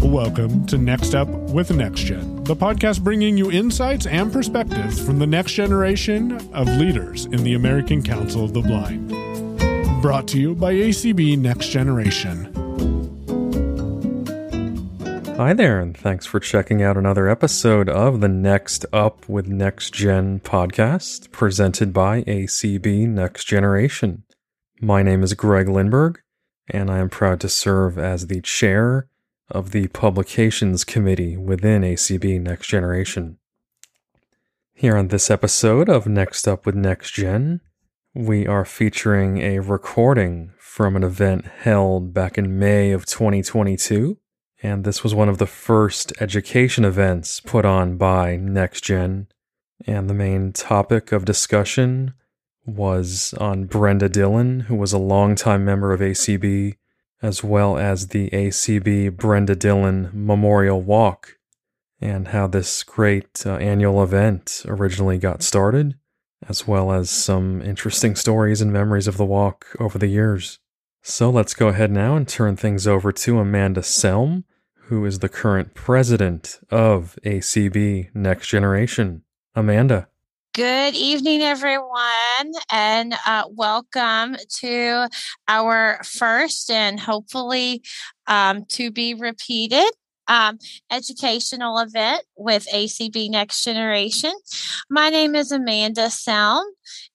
Welcome to Next Up with NextGen, the podcast bringing you insights and perspectives from the next generation of leaders in the American Council of the Blind. Brought to you by ACB Next Generation. Hi there, and thanks for checking out another episode of the Next Up with NextGen podcast, presented by ACB Next Generation. My name is Greg Lindberg, and I am proud to serve as the chair of the Publications Committee within ACB Next Generation. Here on this episode of Next Up with NextGen, we are featuring a recording from an event held back in May of 2022. And this was one of the first education events put on by NextGen. And the main topic of discussion was on Brenda Dillon, who was a longtime member of ACB, as well as the ACB Brenda Dillon Memorial Walk, and how this great annual event originally got started, as well as some interesting stories and memories of the walk over the years. So let's go ahead now and turn things over to Amanda Selm, who is the current president of ACB Next Generation. Amanda. Good evening, everyone, and welcome to our first and hopefully to be repeated educational event with ACB Next Generation. My name is Amanda Selm,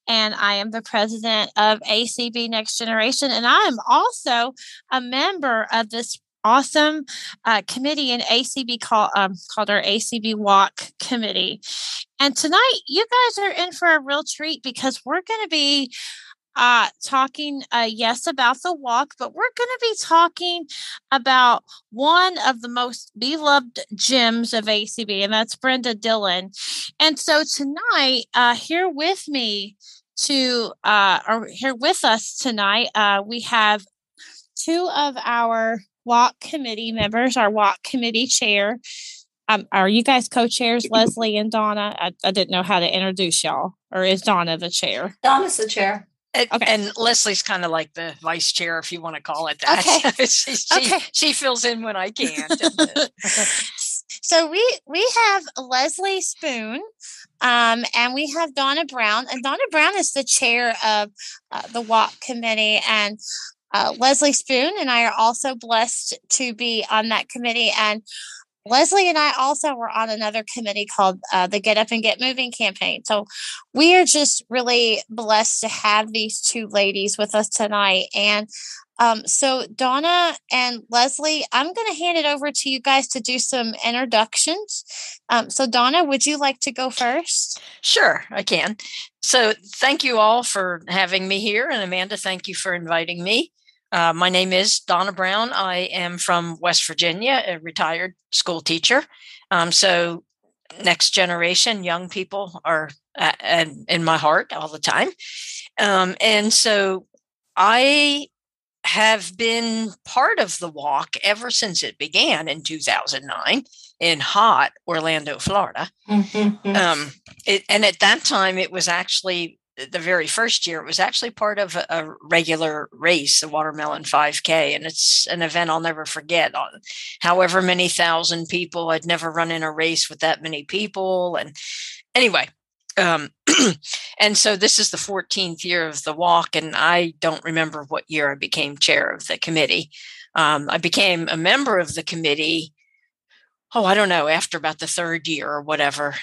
and I am the president of ACB Next Generation, and I am also a member of this awesome committee in ACB called our ACB Walk Committee. And tonight, you guys are in for a real treat because we're going to be talking, yes, about the walk, but we're going to be talking about one of the most beloved gems of ACB, and that's Brenda Dillon. And so tonight, here with us tonight, we have two of our walk committee members, our walk committee chair. Are you guys co-chairs, Leslie and Donna? I didn't know how to introduce y'all. Or is Donna the chair? Donna's the chair. Okay. And Leslie's kind of like the vice chair, if you want to call it that. Okay. She fills in when I can. So we have Leslie Spoone, and we have Donna Brown. And Donna Brown is the chair of the Walk Committee. And Leslie Spoone and I are also blessed to be on that committee. And Leslie and I also were on another committee called the Get Up and Get Moving Campaign. So we are just really blessed to have these two ladies with us tonight. And so Donna and Leslie, I'm going to hand it over to you guys to do some introductions. So Donna, would you like to go first? Sure, I can. So thank you all for having me here. And Amanda, thank you for inviting me. My name is Donna Brown. I am from West Virginia, a retired school teacher. So next generation, young people are in my heart all the time. And so I have been part of the walk ever since it began in 2009 in hot Orlando, Florida. Mm-hmm. And at that time, it was actually the very first year, it was actually part of a regular race, the Watermelon 5K. And it's an event I'll never forget. However many thousand people, I'd never run in a race with that many people. And anyway, and so this is the 14th year of the walk. And I don't remember what year I became chair of the committee. I became a member of the committee, I don't know, after about the third year or whatever.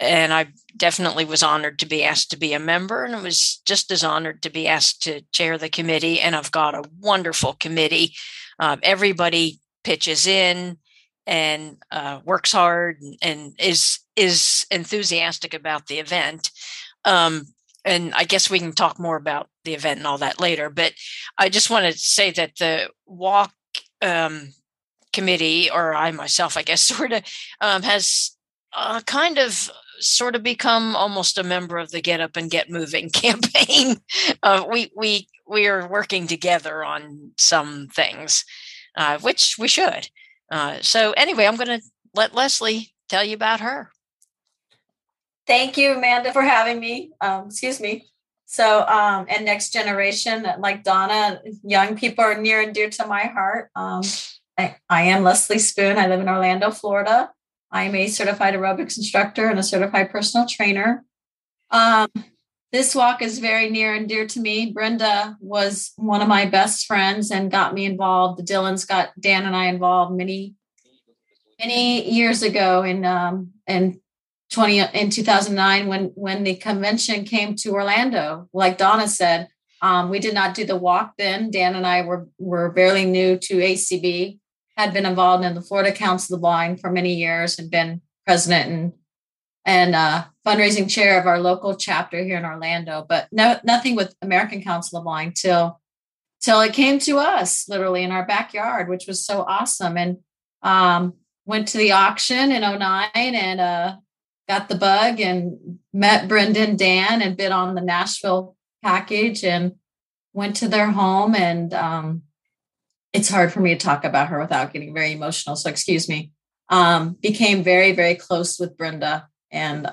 And I definitely was honored to be asked to be a member, and I was just as honored to be asked to chair the committee. And I've got a wonderful committee. Everybody pitches in and works hard and is enthusiastic about the event. And I guess we can talk more about the event and all that later. But I just want to say that the walk committee, or I myself, I guess, sort of has kind of sort of become almost a member of the Get Up and Get Moving campaign. We are working together on some things, which we should. So anyway, I'm going to let Leslie tell you about her. Thank you, Amanda, for having me. Excuse me. So, and Next Generation, like Donna, young people are near and dear to my heart. I am Leslie Spoone. I live in Orlando, Florida. I am a certified aerobics instructor and a certified personal trainer. This walk is very near and dear to me. Brenda was one of my best friends and got me involved. The Dillons got Dan and I involved many years ago in 2009 when the convention came to Orlando. Like Donna said, we did not do the walk then. Dan and I were barely new to ACB, had been involved in the Florida Council of the Blind for many years and been president and fundraising chair of our local chapter here in Orlando, but nothing with American Council of the Blind till it came to us literally in our backyard, which was so awesome. And went to the auction in 2009 and got the bug and met Brenda and Dan and bid on the Nashville package and went to their home. And it's hard for me to talk about her without getting very emotional. So excuse me. Became very, very close with Brenda. And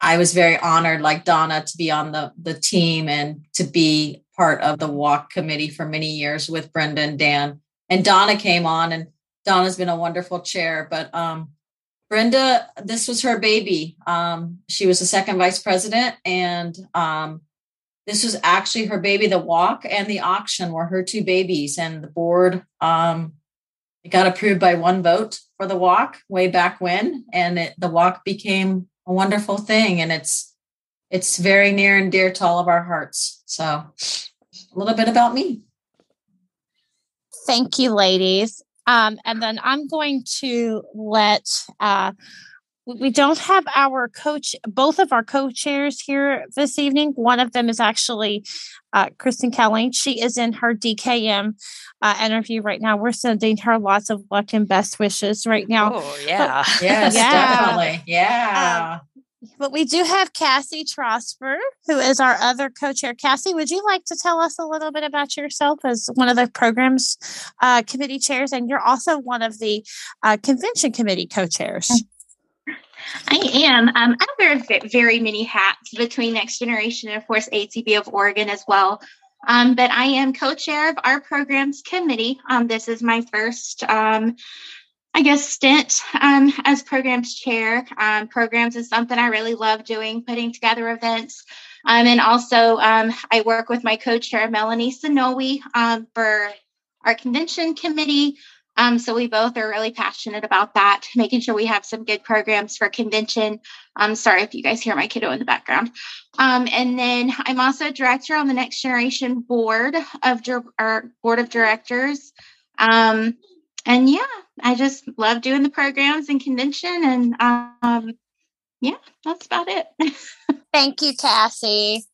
I was very honored, like Donna, to be on the team and to be part of the walk committee for many years with Brenda and Dan. And Donna came on, and Donna's been a wonderful chair. But Brenda, this was her baby. She was the second vice president, and this was actually her baby. The walk and the auction were her two babies, and the board it got approved by one vote for the walk way back when, and the walk became a wonderful thing. And it's very near and dear to all of our hearts. So a little bit about me. Thank you, ladies. And then I'm going to let, we don't have our both of our co-chairs here this evening. One of them is actually Kristen Kelley. She is in her DKM interview right now. We're sending her lots of luck and best wishes right now. Oh, yeah. But, yes, yeah. Definitely. Yeah. But we do have Cassie Trosper, who is our other co-chair. Cassie, would you like to tell us a little bit about yourself as one of the program's committee chairs? And you're also one of the convention committee co-chairs. I am. I wear very many hats between Next Generation and, of course, ATB of Oregon as well. But I am co-chair of our program's committee. This is my first stint as programs chair. Programs is something I really love doing, putting together events. And also I work with my co-chair, Melanie Sanowi, for our convention committee. So we both are really passionate about that, making sure we have some good programs for convention. I'm sorry if you guys hear my kiddo in the background. And then I'm also director on the Next Generation Board of Directors. And yeah, I just love doing the programs and convention, and yeah, that's about it. Thank you, Cassie.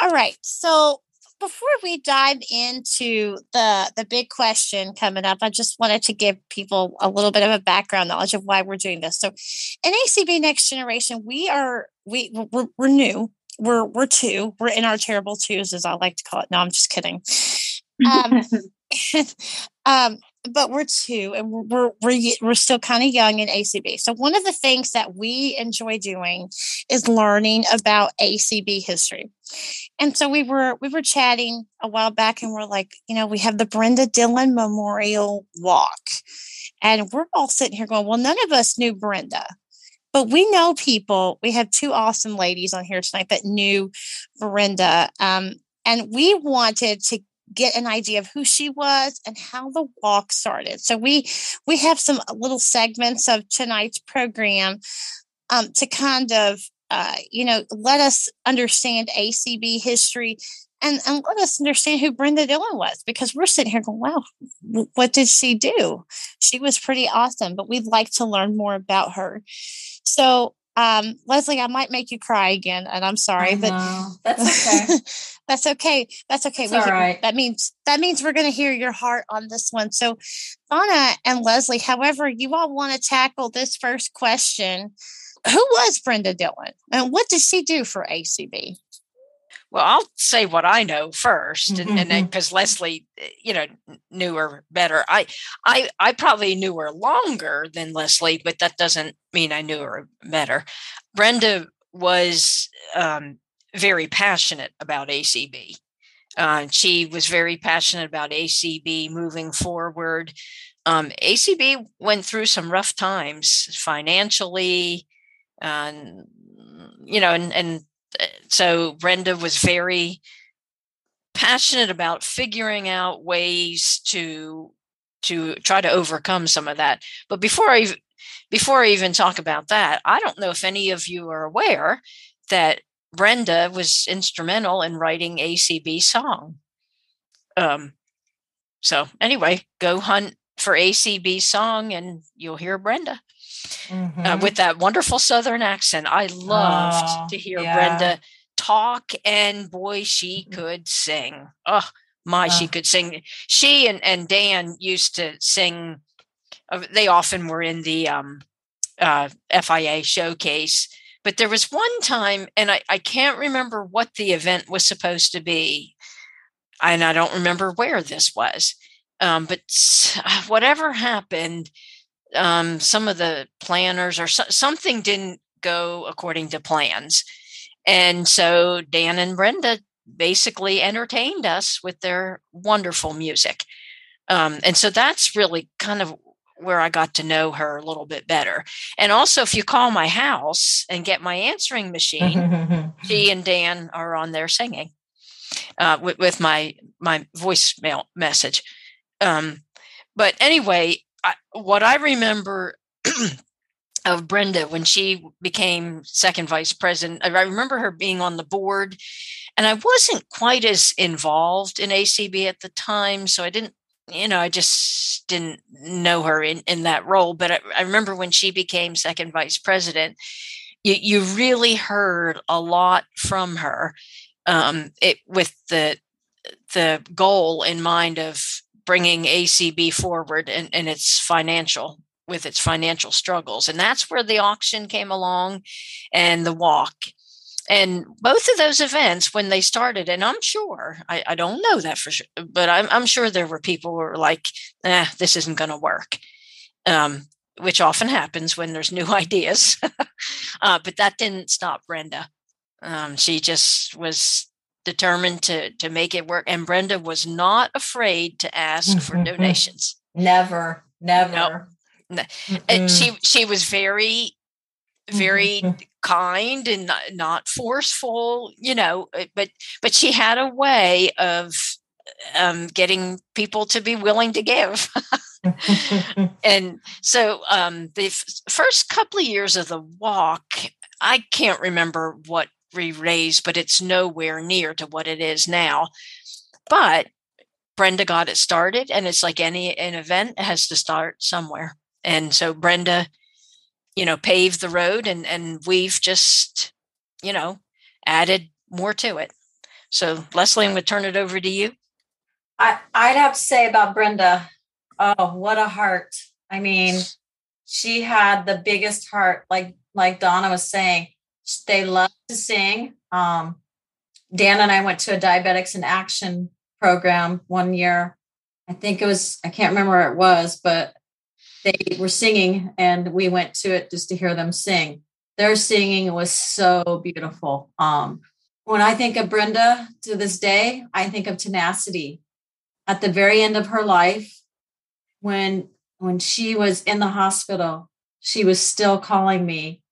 All right, so before we dive into the big question coming up, I just wanted to give people a little bit of a background knowledge of why we're doing this. So, in ACB Next Generation, we're new. We're two. We're in our terrible twos, as I like to call it. No, I'm just kidding. But we're two, and we're still kind of young in ACB. So one of the things that we enjoy doing is learning about ACB history. And so we were chatting a while back, and we're like, we have the Brenda Dillon Memorial Walk, and we're all sitting here going, well, none of us knew Brenda, but we know people. We have two awesome ladies on here tonight that knew Brenda, and we wanted to get an idea of who she was and how the walk started. So we have some little segments of tonight's program to kind of, let us understand ACB history and let us understand who Brenda Dillon was, because we're sitting here going, wow, what did she do? She was pretty awesome, but we'd like to learn more about her. So Leslie, I might make you cry again, and I'm sorry, but that's okay. That's okay. All right. That means we're going to hear your heart on this one. So Donna and Leslie, however you all want to tackle this first question, who was Brenda Dillon and what did she do for ACB? Well, I'll say what I know first, and because Leslie, knew her better. I probably knew her longer than Leslie, but that doesn't mean I knew her better. Brenda was very passionate about ACB. She was very passionate about ACB moving forward. ACB went through some rough times financially, and so Brenda was very passionate about figuring out ways to try to overcome some of that. But before I even talk about that, I don't know if any of you are aware that Brenda was instrumental in writing ACB song. So anyway, go hunt for ACB song and you'll hear Brenda with that wonderful Southern accent. I loved to hear Brenda talk, and boy, she could sing. Oh my, she could sing. She and Dan used to sing. They often were in the FIA showcase. But there was one time, and I can't remember what the event was supposed to be, and I don't remember where this was, but whatever happened, some of the planners or something didn't go according to plans. And so Dan and Brenda basically entertained us with their wonderful music. And so that's really kind of where I got to know her a little bit better. And also, if you call my house and get my answering machine, she and Dan are on there singing with my voicemail message. But anyway, what I remember of Brenda when she became second vice president, I remember her being on the board, and I wasn't quite as involved in ACB at the time. So I didn't, I just didn't know her in that role. But I remember when she became second vice president, you really heard a lot from her with the goal in mind of bringing ACB forward and its financial struggles. And that's where the auction came along and the walk. And both of those events, when they started, and I'm sure, I don't know that for sure, but I'm sure there were people who were like, this isn't going to work, which often happens when there's new ideas. But that didn't stop Brenda. She just was determined to make it work. And Brenda was not afraid to ask for donations. Never. No. And she was very kind and not forceful, but she had a way of getting people to be willing to give. And so the first couple of years of the walk, I can't remember what we raised, but it's nowhere near to what it is now. But Brenda got it started, and it's like an event, it has to start somewhere. And so Brenda paved the road, and we've just, added more to it. So Leslie, I'm going to turn it over to you. I'd have to say about Brenda, oh, what a heart. I mean, she had the biggest heart, like Donna was saying, they love to sing. Dan and I went to a Diabetics in Action program one year. I think it was, I can't remember where it was, but they were singing, and we went to it just to hear them sing. Their singing was so beautiful. When I think of Brenda to this day, I think of tenacity. At the very end of her life, when she was in the hospital, she was still calling me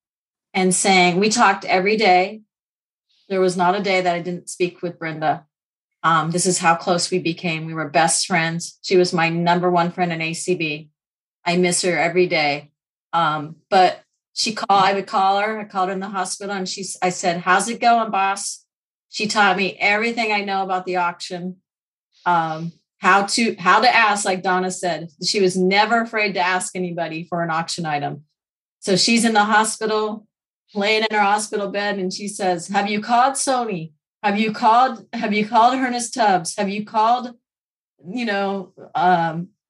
and saying, we talked every day. There was not a day that I didn't speak with Brenda. This is how close we became. We were best friends. She was my number one friend in ACB. I miss her every day. But I called her in the hospital, and I said, how's it going, boss? She taught me everything I know about the auction. How to ask, like Donna said, she was never afraid to ask anybody for an auction item. So she's in the hospital, laying in her hospital bed. And she says, have you called Sony? Have you called Ernest Tubbs? Have you called, Grand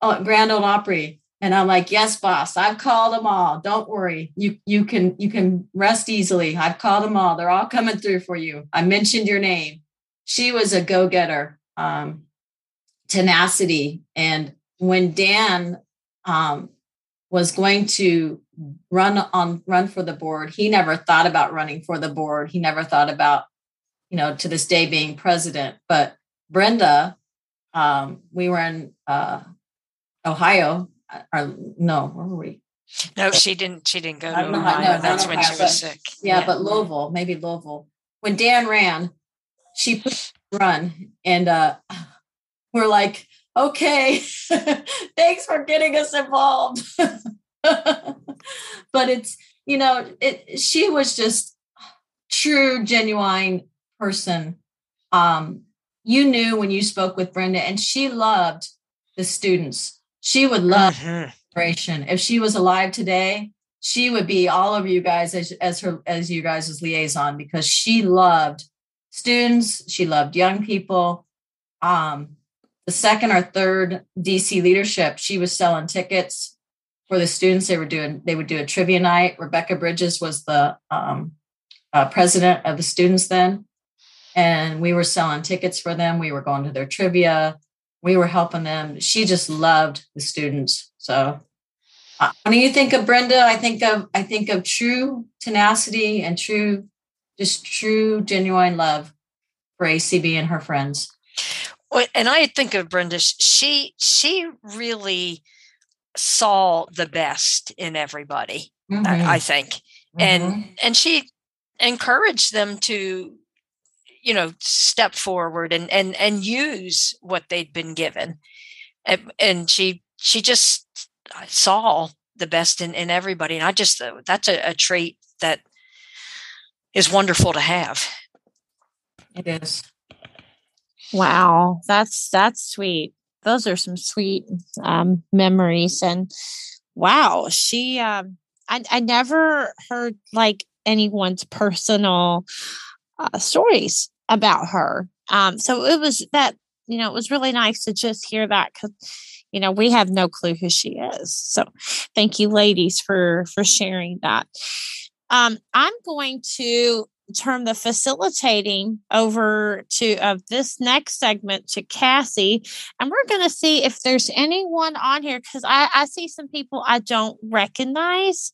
Ole Opry? And I'm like, yes, boss, I've called them all. Don't worry. You can rest easily. I've called them all. They're all coming through for you. I mentioned your name. She was a go-getter, tenacity. And when Dan was going to run for the board, he never thought about running for the board. He never thought about you know, to this day being president. But Brenda, we were in Ohio. Where were we? No, she didn't go to Ohio. That's when she was sick. Yeah, but Louisville. When Dan ran, she pushed the run, and we're like, okay, thanks for getting us involved. But it's, you know, she was just true, genuine person. You knew when you spoke with Brenda, and she loved the students. She would love generation. If she was alive today, she would be all over you guys as you guys as liaison, because she loved students. She loved young people. The second or third DC leadership, she was selling tickets for the students. They would do a trivia night. Rebecca Bridges was the president of the students then. And we were selling tickets for them. We were going to their trivia. We were helping them. She just loved the students. So when you think of Brenda, I think of true tenacity and true, genuine love for ACB and her friends. And I think of Brenda, she really saw the best in everybody, I think. Mm-hmm. And she encouraged them to, you know, step forward and use what they'd been given. And she just saw the best in everybody. And I just, that's a trait that is wonderful to have. It is. Wow. That's sweet. Those are some sweet memories. And wow, she, I never heard like anyone's personal stories about her. So it was that, you know, it was really nice to just hear that, because, you know, we have no clue who she is. So thank you, ladies, for sharing that. I'm going to turn the facilitating over to of this next segment to Cassie, and we're going to see if there's anyone on here, because I see some people I don't recognize.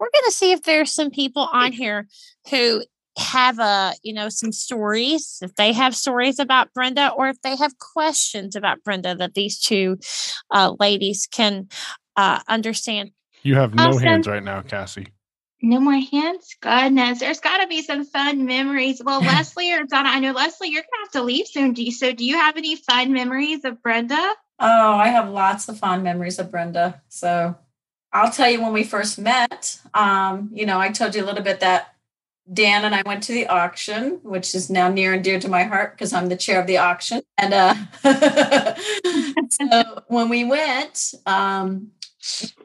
We're going to see if there's some people on here who have some stories, if they have stories about Brenda, or if they have questions about Brenda that these two ladies can understand. You have no hands right now, Cassie. No more hands? Goodness, there's got to be some fun memories. Well, Leslie or Donna, I know, Leslie, you're going to have to leave soon. Do you have any fun memories of Brenda? Oh, I have lots of fond memories of Brenda. So I'll tell you when we first met, you know, I told you a little bit that Dan and I went to the auction, which is now near and dear to my heart because I'm the chair of the auction. And so when we went,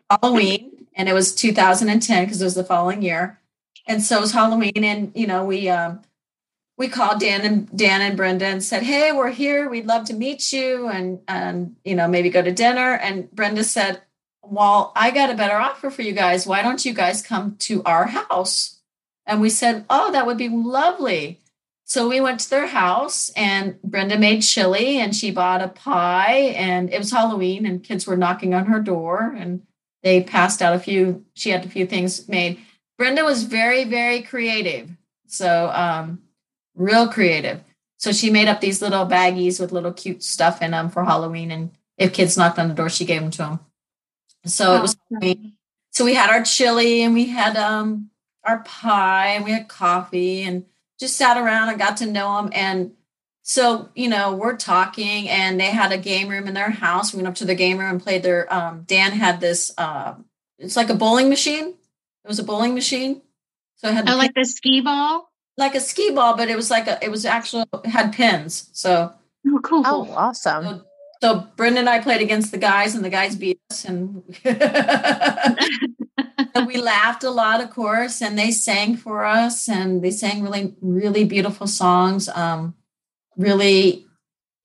Halloween, and it was 2010 because it was the following year. And so it was Halloween, and, you know, we called Dan and Brenda and said, hey, we're here. We'd love to meet you and, you know, maybe go to dinner. And Brenda said, well, I got a better offer for you guys. Why don't you guys come to our house? And we said, oh, that would be lovely. So we went to their house, and Brenda made chili, and she bought a pie, and it was Halloween, and kids were knocking on her door, and they passed out she had a few things made. Brenda was very, very creative. So real creative. So she made up these little baggies with little cute stuff in them for Halloween. And if kids knocked on the door, she gave them to them. So It was Halloween. So we had our chili, and we had our pie, and we had coffee, and just sat around and got to know them. And so, you know, we're talking, and they had a game room in their house. We went up to the game room and played their, Dan had this, it's like a bowling machine. It was a bowling machine. So it had like the skee ball, but it had pins. So cool. Oh, awesome. So Brenda and I played against the guys, and the guys beat us, and and we laughed a lot, of course, and they sang for us, and they sang really, really beautiful songs, really,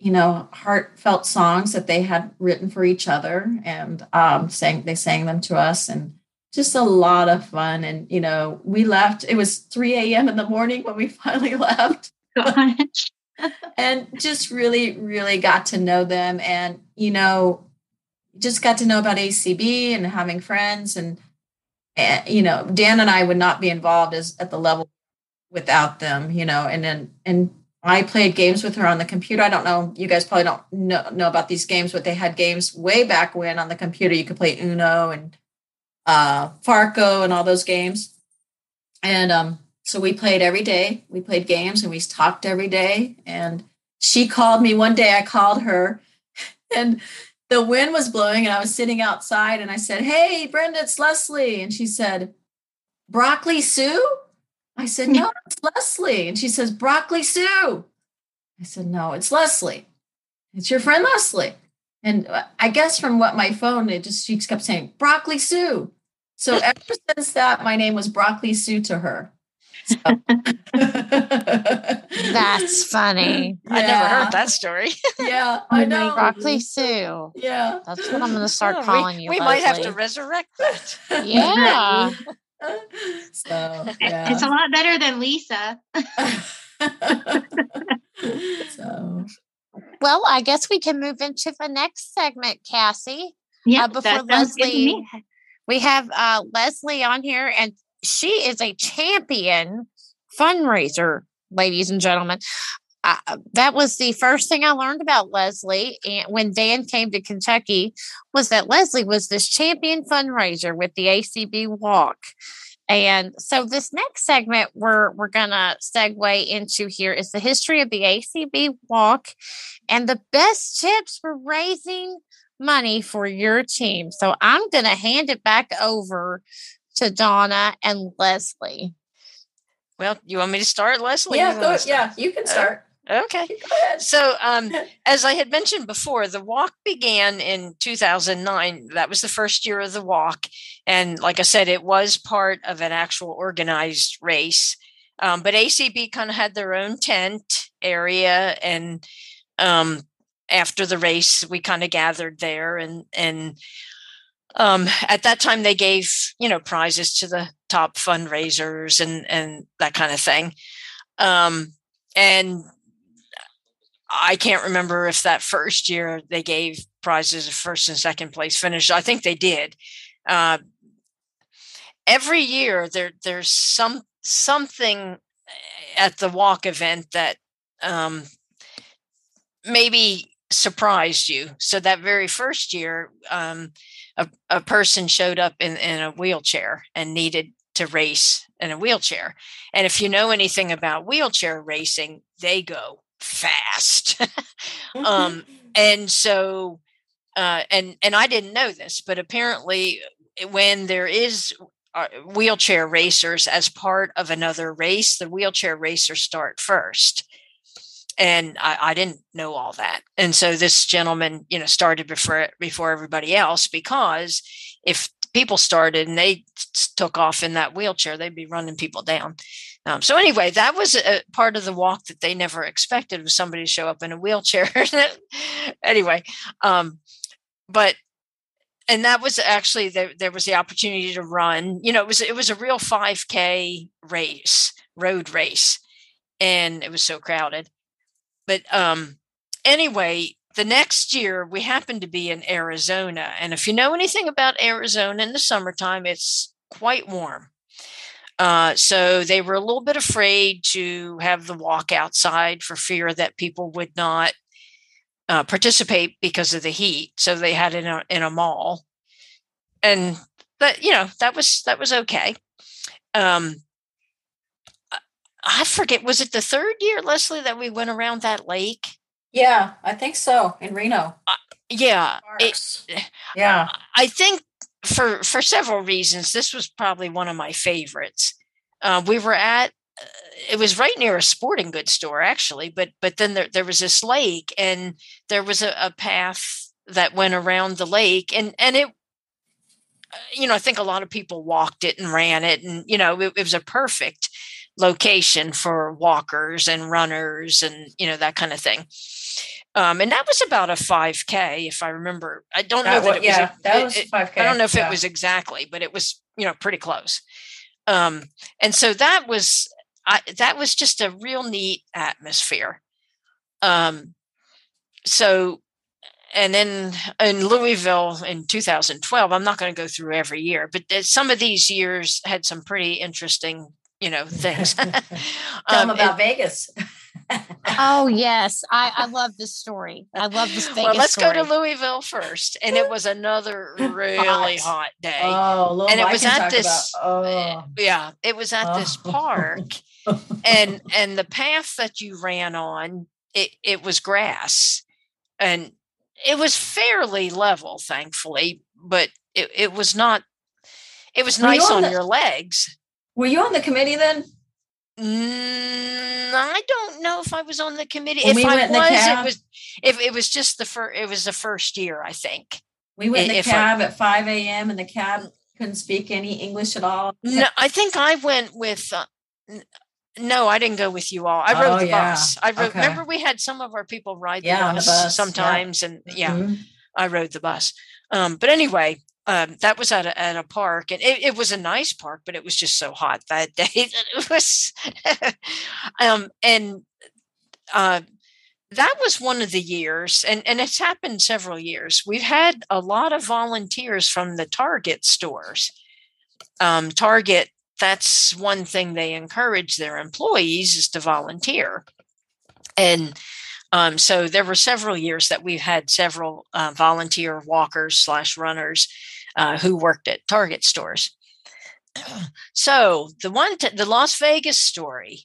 you know, heartfelt songs that they had written for each other, and they sang them to us, and just a lot of fun. And, you know, we left. It was 3 a.m. in the morning when we finally left. And just really, really got to know them, and, you know, just got to know about ACB and having friends, and you know, Dan and I would not be involved at the level without them, you know, and I played games with her on the computer. I don't know. You guys probably don't know about these games, but they had games way back when on the computer. You could play Uno and Farco and all those games. And so we played every day. We played games and we talked every day. And she called me one day. I called her and the wind was blowing and I was sitting outside and I said, "Hey, Brenda, it's Leslie." And she said, "Broccoli Sue?" I said, "No, it's Leslie." And she says, "Broccoli Sue." I said, "No, it's Leslie. It's your friend, Leslie." And I guess from what my phone, she kept saying, "Broccoli Sue." So ever since that, my name was Broccoli Sue to her. So. That's funny. Yeah. I never heard that story. Yeah, I know. Broccoli Sue. Yeah. That's what I'm going to start calling you, Leslie. We might have to resurrect that. Yeah. So yeah. It's a lot better than Lisa. So, well, I guess we can move into the next segment, Cassie. Yeah, before Leslie, we have Leslie on here, and she is a champion fundraiser, ladies and gentlemen. That was the first thing I learned about Leslie, and when Dan came to Kentucky, was that Leslie was this champion fundraiser with the ACB Walk. And so this next segment we're going to segue into here is the history of the ACB Walk and the best tips for raising money for your team. So I'm going to hand it back over to Donna and Leslie. Well, you want me to start, Leslie? Yeah, you can start. Okay. So as I had mentioned before, the walk began in 2009. That was the first year of the walk. And like I said, it was part of an actual organized race. But ACB kind of had their own tent area. And after the race, we kind of gathered there. And at that time, they gave, prizes to the top fundraisers and that kind of thing. And I can't remember if that first year they gave prizes to first and second place finish. I think they did. Every year there's something at the walk event that maybe surprised you. So that very first year, a person showed up in a wheelchair and needed to race in a wheelchair. And if you know anything about wheelchair racing, they go fast. And I didn't know this, but apparently when there is wheelchair racers as part of another race, the wheelchair racers start first. And I didn't know all that. And so this gentleman, started before everybody else, because if people started and they took off in that wheelchair, they'd be running people down. So anyway, that was a part of the walk that they never expected, was somebody to show up in a wheelchair. Anyway, and that was actually, there was the opportunity to run. It was a real 5K race, road race, and it was so crowded. But anyway, the next year we happened to be in Arizona. And if you know anything about Arizona in the summertime, it's quite warm. So they were a little bit afraid to have the walk outside for fear that people would not participate because of the heat. So they had it in a mall. And that, that was okay. I forget, was it the third year, Leslie, that we went around that lake? Yeah, I think so, in Reno. I think for several reasons, this was probably one of my favorites. We were at, it was right near a sporting goods store, actually, but then there was this lake, and there was a path that went around the lake, and it, I think a lot of people walked it and ran it, and, it was a perfect location for walkers and runners and, that kind of thing. And that was about a 5K, if I remember. I don't know that it was. Yeah, that was 5K. I don't know if it was exactly, but it was, pretty close. And so that was just a real neat atmosphere. And then in Louisville in 2012, I'm not going to go through every year, but some of these years had some pretty interesting things. Tell them about Vegas. Oh, yes. I love this story. I love this Vegas. Well, let's story. Go to Louisville first. And it was another really hot day. Oh, Lord, and it was at this. Yeah, it was at this park. And the path that you ran on, it was grass. And it was fairly level, thankfully, but it was not. It was nice on your legs. Were you on the committee then? I don't know if I was on the committee. If I was, it was. If it was just it was the first year, I think. We went in the cab at 5 a.m. and the cab couldn't speak any English at all. No, I think I went with. No, I didn't go with you all. I rode the bus. Remember we had some of our people ride the bus sometimes, and I rode the bus. But anyway. That was at a park, and it was a nice park, but it was just so hot that day that it was. That was one of the years, and it's happened several years. We've had a lot of volunteers from the Target stores. Target, that's one thing they encourage their employees is to volunteer, and. So there were several years that we've had several volunteer walkers / runners who worked at Target stores. So the Las Vegas story,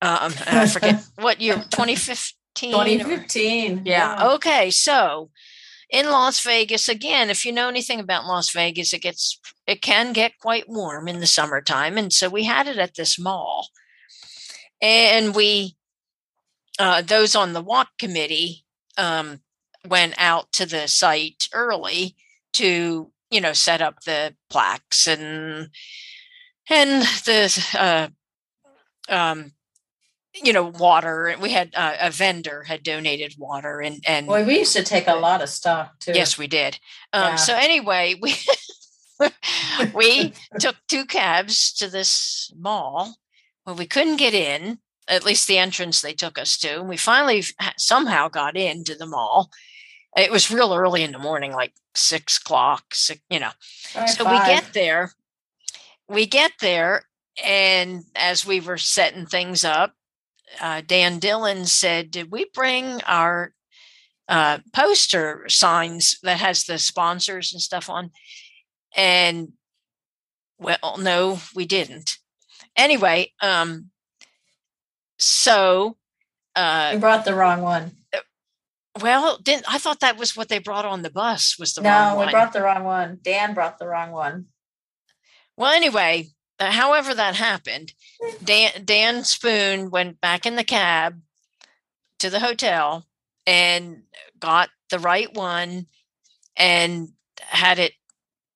I forget what year, 2015? 2015. Yeah. Okay. So in Las Vegas, again, if you know anything about Las Vegas, it can get quite warm in the summertime. And so we had it at this mall, and we those on the walk committee went out to the site early to, set up the plaques and the water. We had a vendor had donated water and boy, we used to take a lot of stuff too. Yes, we did. So anyway, we we took two cabs to this mall where we couldn't get in. At least the entrance they took us to. And we finally somehow got into the mall. It was real early in the morning, like 6 o'clock, So we get there. And as we were setting things up, Dan Dillon said, did we bring our poster signs that has the sponsors and stuff on? And well, no, we didn't. Anyway, so you brought the wrong one. Well, I thought that was what they brought on the bus was the wrong one. No, we brought the wrong one. Dan brought the wrong one. Well, anyway, however that happened, Dan Spoone went back in the cab to the hotel and got the right one and had it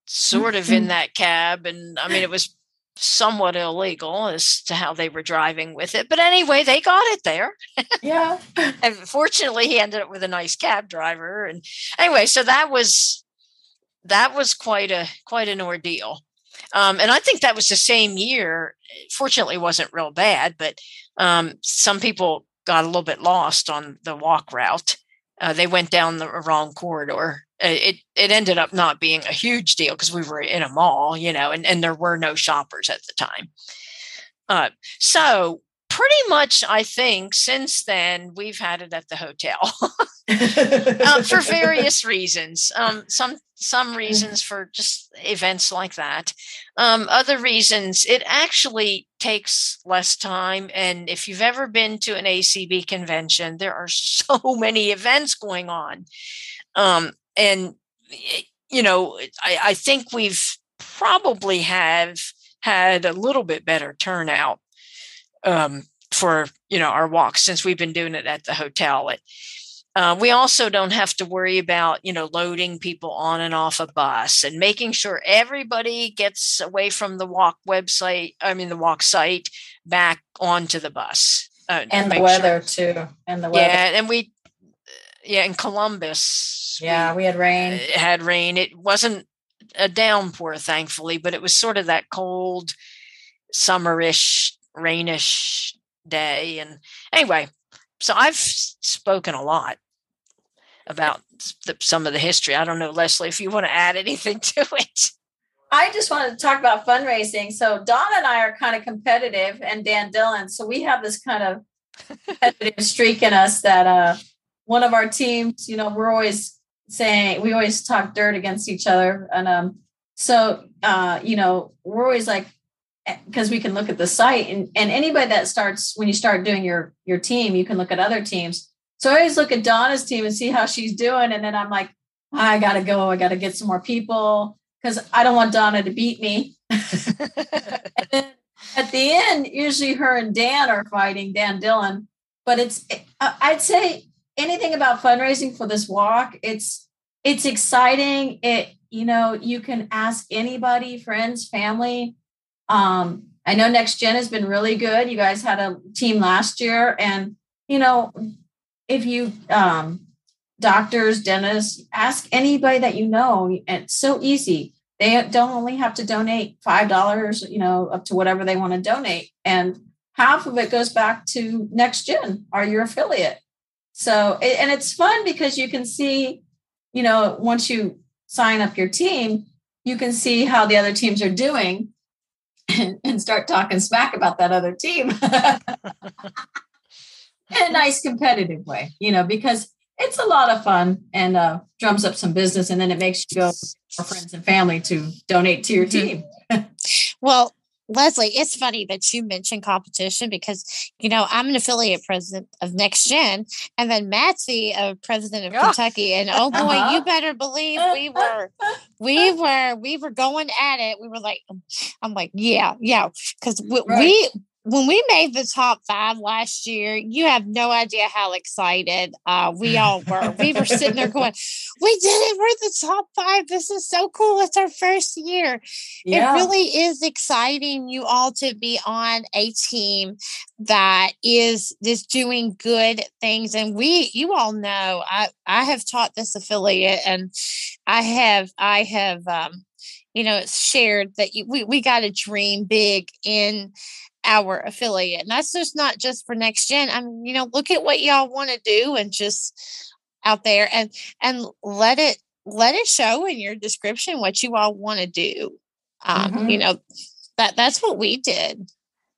sort of in that cab. And I mean, it was somewhat illegal as to how they were driving with it. But anyway, they got it there. Yeah. And fortunately he ended up with a nice cab driver. And anyway, so that was quite an ordeal. And I think that was the same year. Fortunately, it wasn't real bad, but some people got a little bit lost on the walk route. They went down the wrong corridor. It ended up not being a huge deal because we were in a mall, and there were no shoppers at the time. So pretty much, I think, since then, we've had it at the hotel for various reasons. Some reasons for just events like that. Other reasons, it actually takes less time. And if you've ever been to an ACB convention, there are so many events going on. I think we've probably have had a little bit better turnout for, our walks since we've been doing it at the hotel. We also don't have to worry about, loading people on and off a bus and making sure everybody gets away from the walk site back onto the bus. And the weather too. And the weather. Yeah. And in Columbus. We had rain. It had rain. It wasn't a downpour, thankfully, but it was sort of that cold, summerish, rainish day. And anyway, so I've spoken a lot about some of the history. I don't know, Leslie, if you want to add anything to it. I just wanted to talk about fundraising. So Donna and I are kind of competitive, and Dan Dillon. So we have this kind of competitive streak in us that one of our teams, you know, we're always saying, we always talk dirt against each other. And so, you know, we're always like, because we can look at the site and anybody that starts, when you start doing your team, you can look at other teams. So I always look at Donna's team and see how she's doing. And then I'm like, I got to go. I got to get some more people because I don't want Donna to beat me. And then at the end, usually her and Dan are fighting, Dan Dillon. But I'd say anything about fundraising for this walk, it's exciting. It, you know, you can ask anybody, friends, family. I know Next Gen has been really good. You guys had a team last year, and you know, if you doctors, dentists, ask anybody that you know. It's so easy. They don't only have to donate $5, you know, up to whatever they want to donate, and half of it goes back to Next Gen or your affiliate. So, and it's fun because you can see, you know, once you sign up your team, you can see how the other teams are doing, and start talking smack about that other team. In a nice competitive way, you know, because it's a lot of fun and drums up some business, and then it makes you go for friends and family to donate to your team. Well, Leslie, it's funny that you mentioned competition because, you know, I'm an affiliate president of Next Gen, and then Matt's the president of Kentucky. And oh boy, you better believe we were going at it. We were like, I'm like, yeah. Cause when we made the top 5 last year, you have no idea how excited we all were. We were sitting there going, we did it. We're the top 5. This is so cool. It's our first year. Yeah. It really is exciting, you all, to be on a team that is doing good things. And you all know, I have taught this affiliate, and I have, you know, it's shared that we got to dream big in our affiliate. And that's just not just for Next Gen. I mean, you know, look at what y'all want to do and just out there and let it show in your description what you all want to do. You know, that's what we did.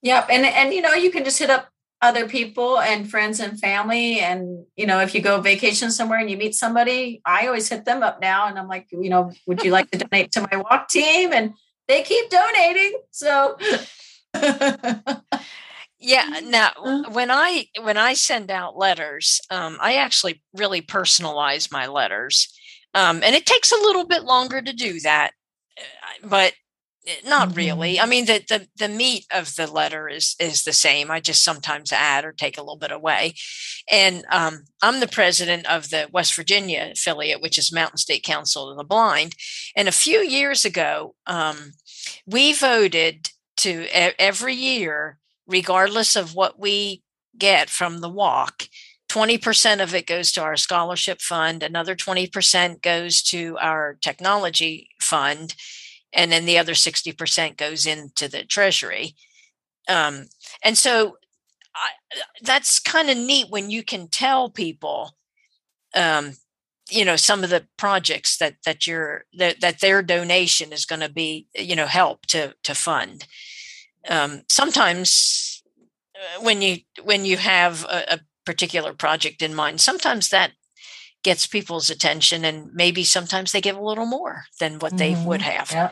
Yep. And, you know, you can just hit up other people and friends and family. And, you know, if you go vacation somewhere and you meet somebody, I always hit them up now. And I'm like, you know, would you like to donate to my walk team? And they keep donating. So yeah. Now, when I send out letters, I actually really personalize my letters, and it takes a little bit longer to do that, but not really. I mean, the meat of the letter is the same. I just sometimes add or take a little bit away. And I'm the president of the West Virginia affiliate, which is Mountain State Council of the Blind. And a few years ago, we voted to every year, regardless of what we get from the walk, 20% of it goes to our scholarship fund, another 20% goes to our technology fund, and then the other 60% goes into the treasury. And so that's kind of neat when you can tell people, you know, some of the projects that their donation is going to be, you know, help to fund. Sometimes when you have a particular project in mind, sometimes that gets people's attention, and maybe sometimes they give a little more than what they would have. Yeah.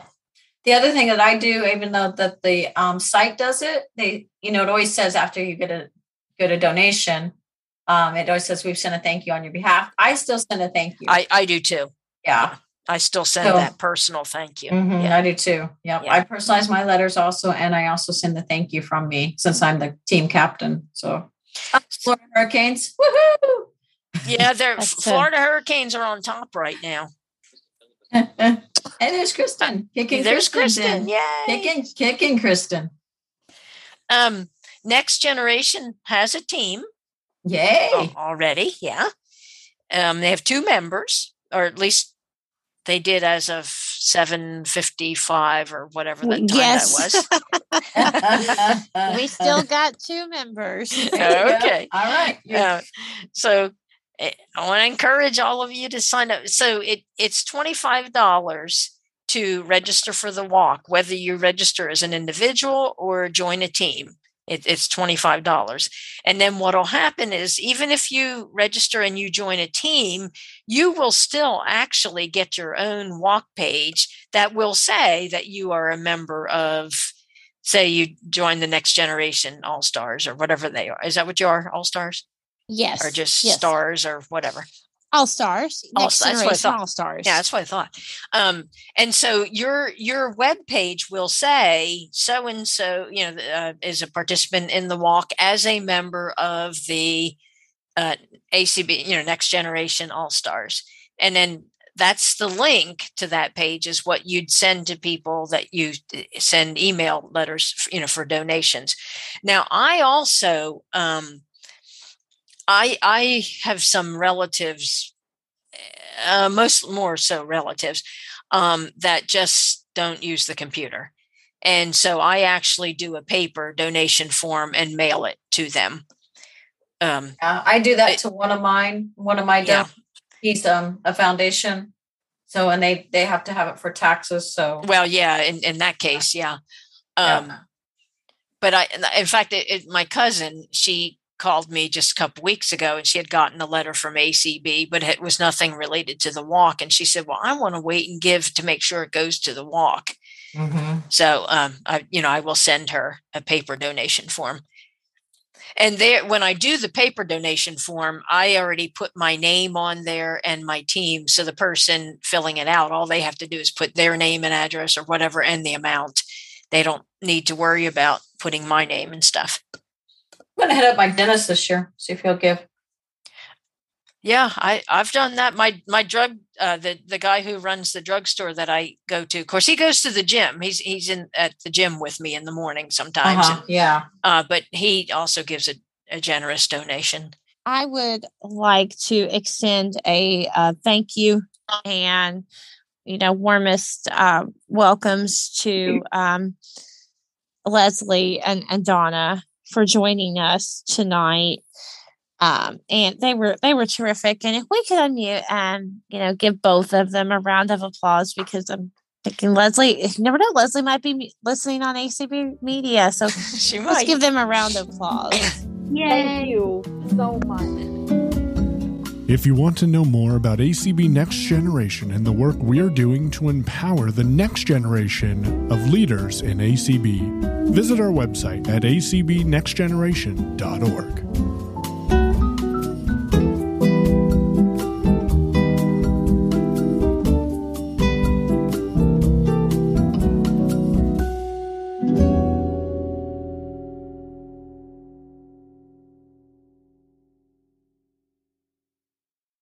The other thing that I do, even though that the site does it, they, you know, it always says after you get a donation, it always says we've sent a thank you on your behalf. I still send a thank you. I do too. Yeah. I still send that personal thank you. Mm-hmm, yeah. I do too. Yep. Yeah. I personalize my letters also. And I also send the thank you from me since I'm the team captain. So Florida Hurricanes. Woohoo! Yeah. Florida Hurricanes are on top right now. And there's Kristen. Kicking Kristen. Yay. Kicking Kristen. Next Generation has a team. Yay. Already. Yeah. They have 2 members, or at least they did as of 7:55 or whatever the time that was. We still got 2 members. Okay. All right. Yeah. So I want to encourage all of you to sign up. So it's $25 to register for the walk, whether you register as an individual or join a team. It's $25. And then what will happen is, even if you register and you join a team, you will still actually get your own walk page that will say that you are a member of, say you join the Next Generation All-Stars or whatever they are. Is that what you are? All-Stars? Yes. Or just stars or whatever. All-Stars. Next Generation All-Stars. Yeah, that's what I thought. And so your webpage will say so-and-so, is a participant in the walk as a member of the ACB, Next Generation All-Stars. And then that's the link to that page is what you'd send to people that you send email letters, for donations. Now, I also, I have some relatives, more so relatives, that just don't use the computer. And so I actually do a paper donation form and mail it to them. I do that to one of my donors. He's a foundation. So, and they have to have it for taxes. So, well, yeah, in that case, yeah. But my cousin, she called me just a couple weeks ago and she had gotten a letter from ACB, but it was nothing related to the walk. And she said, well, I want to wait and give to make sure it goes to the walk. Mm-hmm. So, I will send her a paper donation form. And there, when I do the paper donation form, I already put my name on there and my team. So the person filling it out, all they have to do is put their name and address or whatever and the amount. They don't need to worry about putting my name and stuff. I'm going to head up my dentist this year, see if he'll give. Yeah, I've done that. My drug, the guy who runs the drugstore that I go to, of course, he goes to the gym. He's in at the gym with me in the morning sometimes. Uh-huh. Yeah. But he also gives a generous donation. I would like to extend a thank you and, warmest welcomes to Leslie and Donna for joining us tonight. And they were terrific. And if we could unmute and, give both of them a round of applause, because I'm thinking Leslie, you never know, Leslie might be listening on ACB Media. So she might. Let's give them a round of applause. Yay. Thank you so much. If you want to know more about ACB Next Generation and the work we're doing to empower the next generation of leaders in ACB, visit our website at acbnextgeneration.org.